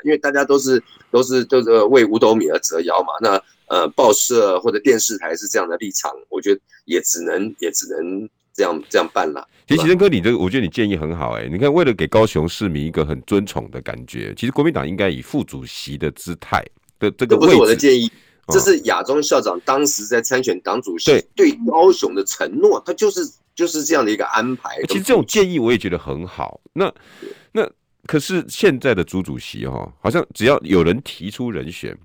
因为大家都是都是都是为五斗米而折腰嘛，那呃，报社或者电视台是这样的立场，我觉得也只能也只能。这样这样办了。其实奇珍哥，你这个我觉得你建议很好哎、欸。你看，为了给高雄市民一个很尊崇的感觉，其实国民党应该以副主席的姿态的这个位置。这不是我的建议，哦、这是亚中校长当时在参选党主席 对, 对高雄的承诺，他就是就是这样的一个安排。其实这种建议我也觉得很好。那那可是现在的朱主席哦，好像只要有人提出人选，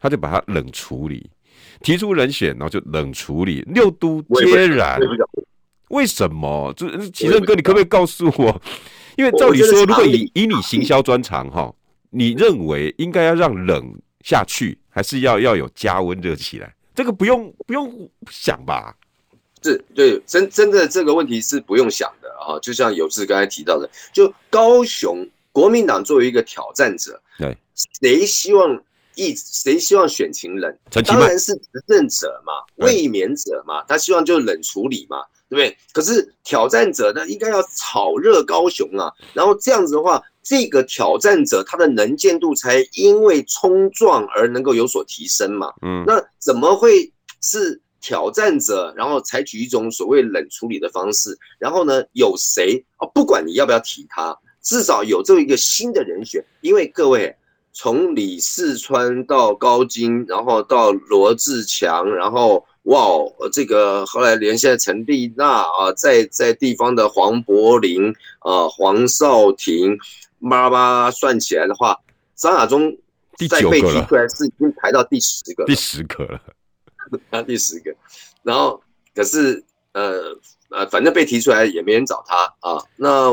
他就把他冷处理；提出人选，然后就冷处理，六都皆然。为什么？奇珍哥，你可不可以告诉我？因为照理说，如果以以你行销专长哈，你认为应该要让冷下去，还是要要有加温热起来？这个不用不用想吧？是，对，真真的这个问题是不用想的啊。就像有志刚才提到的，就高雄国民党作为一个挑战者，对，谁希望？谁希望选情冷？当然是执政者嘛，卫冕者嘛，他希望就冷处理嘛，对不对？可是挑战者呢，应该要炒热高雄啊，然后这样子的话，这个挑战者他的能见度才因为冲撞而能够有所提升嘛。嗯，那怎么会是挑战者，然后采取一种所谓冷处理的方式？然后呢，有谁啊？不管你要不要提他，至少有这一个新的人选，因为各位。从李四川到高金，然后到罗志强，然后哇，这个后来连线陈丽娜啊，在在地方的黄柏林啊、黄少廷，妈妈算起来的话，张亚中在被踢出来是已经排到第十个了，第十个了，啊，第十个。然后可是呃呃，反正被踢出来也没人找他啊。那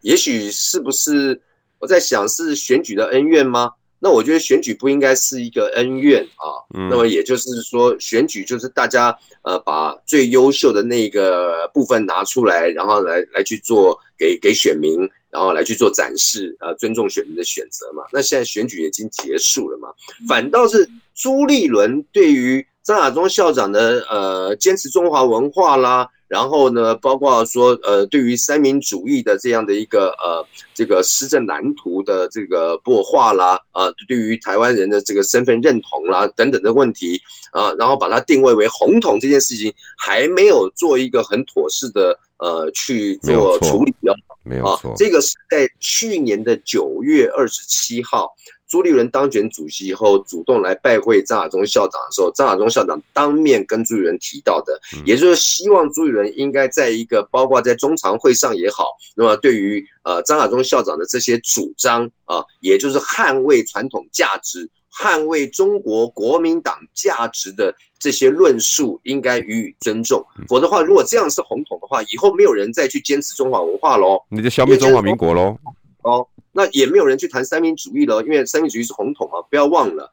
也许是不是我在想是选举的恩怨吗？那我觉得选举不应该是一个恩怨啊，嗯、那么也就是说，选举就是大家呃把最优秀的那个部分拿出来，然后来来去做给给选民，然后来去做展示，呃，尊重选民的选择嘛。那现在选举已经结束了嘛，反倒是朱立伦对于张亚中校长的呃坚持中华文化啦。然后呢，包括说，呃，对于三民主义的这样的一个呃，这个施政蓝图的这个擘画啦，呃，对于台湾人的这个身份认同啦等等的问题，啊、呃，然后把它定位为红统这件事情，还没有做一个很妥适的呃去做处理哦，没有错，没有错、啊，这个是在去年的九月二十七号。朱立伦当选主席以后，主动来拜会张亚中校长的时候，张亚中校长当面跟朱立伦提到的，也就是希望朱立伦应该在一个包括在中常会上也好，那么对于呃张亚中校长的这些主张啊，也就是捍卫传统价值、捍卫中国国民党价值的这些论述，应该予以尊重。否则的话，如果这样是红统的话，以后没有人再去坚持中华文化喽，你就消灭中华民国喽。哦。那也没有人去谈三民主义了，因为三民主义是红统啊，不要忘了。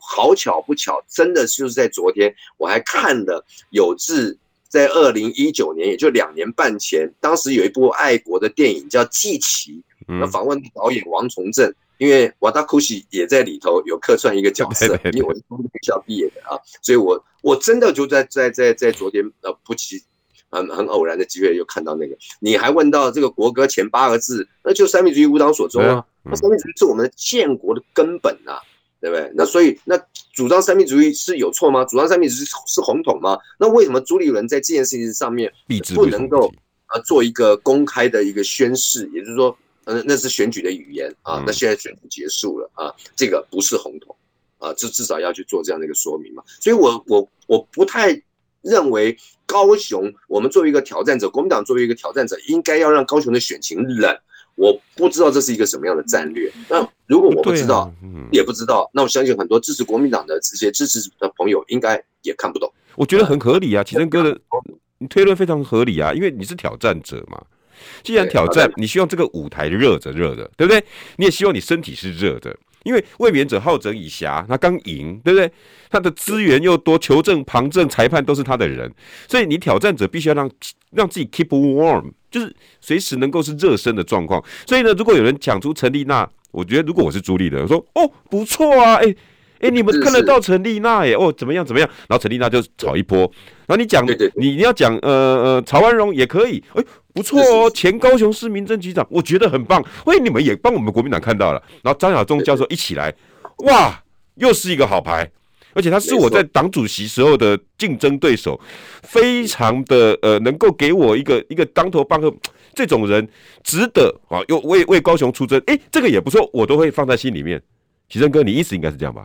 好巧不巧，真的就是在昨天，我还看了有志在二零一九年，也就两年半前，当时有一部爱国的电影叫《祭旗》，那访问导演王重正，因为瓦达库西也在里头有客串一个角色，对对对对，因为我是中文学校毕业的啊，所以我我真的就在在在在昨天呃不期。很很偶然的机会又看到那个，你还问到这个国歌前八个字，那就三民主义吾党所宗啊，那三民主义是我们建国的根本啊，对不对？那所以那主张三民主义是有错吗？主张三民主义是红统吗？那为什么朱立伦在这件事情上面不能够呃做一个公开的一个宣示？也就是说，呃，那是选举的语言啊，那现在选举结束了啊，这个不是红统啊，至至少要去做这样的一个说明嘛。所以我我我不太。认为高雄，我们作为一个挑战者，国民党作为一个挑战者，应该要让高雄的选情冷。我不知道这是一个什么样的战略。那如果我不知道，啊嗯、也不知道，那我相信很多支持国民党的这些支持的朋友，应该也看不懂。我觉得很合理啊，启正哥的你推论非常合理啊，因为你是挑战者嘛。既然挑战，你希望这个舞台热着热的，对不对？你也希望你身体是热的。因为卫冕者好整以暇，他刚赢，对不对？他的资源又多，球证、旁证、裁判都是他的人，所以你挑战者必须要让让自己 keep warm， 就是随时能够是热身的状况。所以呢，如果有人讲出陈丽娜，我觉得如果我是朱立伦，我说哦不错啊，哎、欸、哎、欸、你们看得到陈丽娜耶，哦怎么样怎么样，然后陈丽娜就炒一波，然后你讲你你要讲呃呃曹安荣也可以，哎、欸。不错哦，前高雄市民政局长，我觉得很棒。喂，你们也帮我们国民党看到了。然后张亚中教授一起来，哇，又是一个好牌，而且他是我在党主席时候的竞争对手，非常的呃，能够给我一个一个当头棒喝，这种人值得啊，又为为高雄出征。哎、欸，这个也不错，我都会放在心里面。启正哥，你意思应该是这样吧？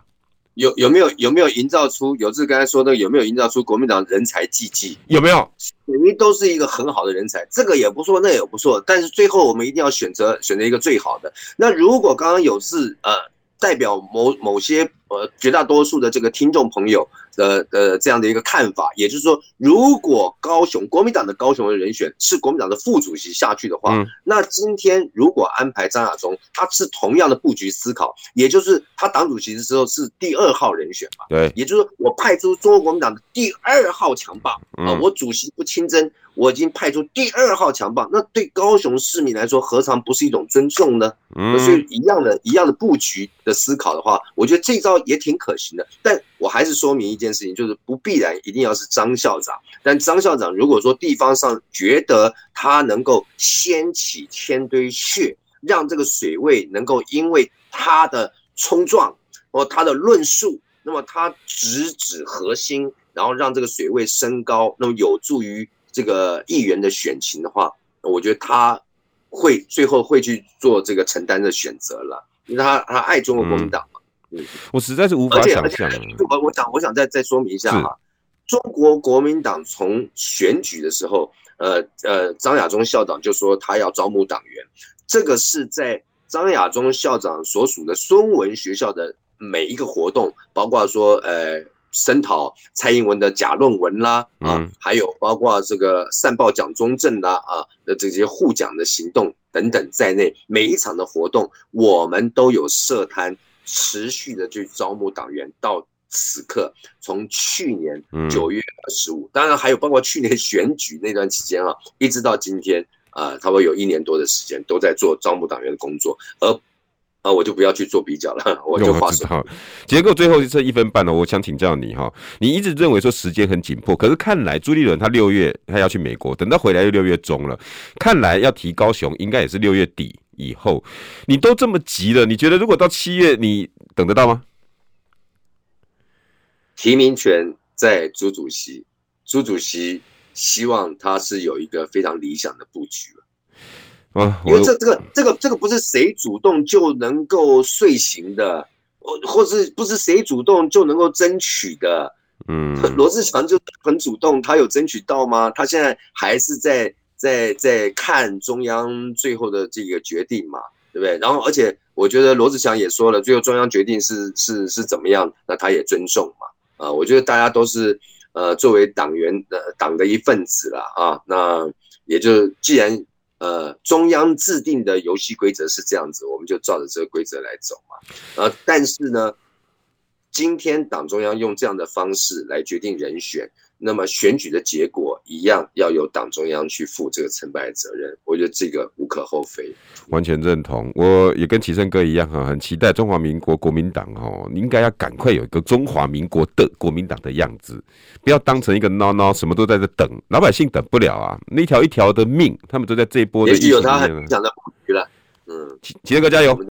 有有没有有没有营造出有志刚才说的有没有营造出国民党人才济济，有没有？因为都是一个很好的人才，这个也不错，那也不错，但是最后我们一定要选择选择一个最好的。那如果刚刚有志呃代表某某些呃绝大多数的这个听众朋友的呃这样的一个看法，也就是说，如果高雄国民党的高雄的人选是国民党的副主席下去的话，嗯、那今天如果安排张亚中，他是同样的布局思考，也就是他党主席的时候是第二号人选嘛，对，也就是我派出中国国民党的第二号强棒啊、呃，我主席不亲征，我已经派出第二号强棒，那对高雄市民来说何尝不是一种尊重呢？嗯、所以一样的一样的布局的思考的话，我觉得这招也挺可行的，但我还是说明一件。事情就是不必然一定要是张校长，但张校长如果说地方上觉得他能够掀起千堆雪，让这个水位能够因为他的冲撞或他的论述，那么他直指核心，然后让这个水位升高，那么有助于这个议员的选情的话，我觉得他会最后会去做这个承担的选择了，因为他他爱中国国民党嘛。嗯我实在是无法想象。我想我想再再说明一下哈，中国国民党从选举的时候，呃呃，张亚中校长就说他要招募党员，这个是在张亚中校长所属的孙文学校的每一个活动，包括说呃声讨蔡英文的假论文啦，啊，还有包括这个善报蒋中正啦，啊的这些护蒋的行动等等在内，每一场的活动我们都有设摊，持续的去招募党员到。此刻，从去年九月二十五，当然还有包括去年选举那段期间啊，一直到今天啊、呃，差不多有一年多的时间都在做招募党员的工作，而啊，我就不要去做比较了，我就划水。结构最后剩一分半了、哦，我想请教你哈，你一直认为说时间很紧迫，可是看来朱立伦他六月他要去美国，等到回来又六月中了，看来要提高雄应该也是六月底以后，你都这么急了，你觉得如果到七月你等得到吗？提名权在朱主席，朱主席希望他是有一个非常理想的布局了、啊，因为这、这个、这个、这个不是谁主动就能够遂行的，或是不是谁主动就能够争取的。嗯，罗志强就很主动，他有争取到吗？他现在还是在在在看中央最后的这个决定嘛，对不对？然后，而且我觉得罗志强也说了，最后中央决定是是是怎么样，那他也尊重嘛。呃我觉得大家都是呃作为党员呃党的一份子啦啊，那也就既然呃中央制定的游戏规则是这样子，我们就照着这个规则来走嘛。呃但是呢，今天党中央用这样的方式来决定人选，那么选举的结果一样要由党中央去负这个成败的责任，我觉得这个无可厚非，完全认同。我也跟齐胜哥一样很期待中华民国国民党应该要赶快有一个中华民国的国民党的样子，不要当成一个孬孬什么都在这等，老百姓等不了啊，那一条一条的命他们都在这一波的，也许有他很理想的布局了。嗯，齐胜哥加油。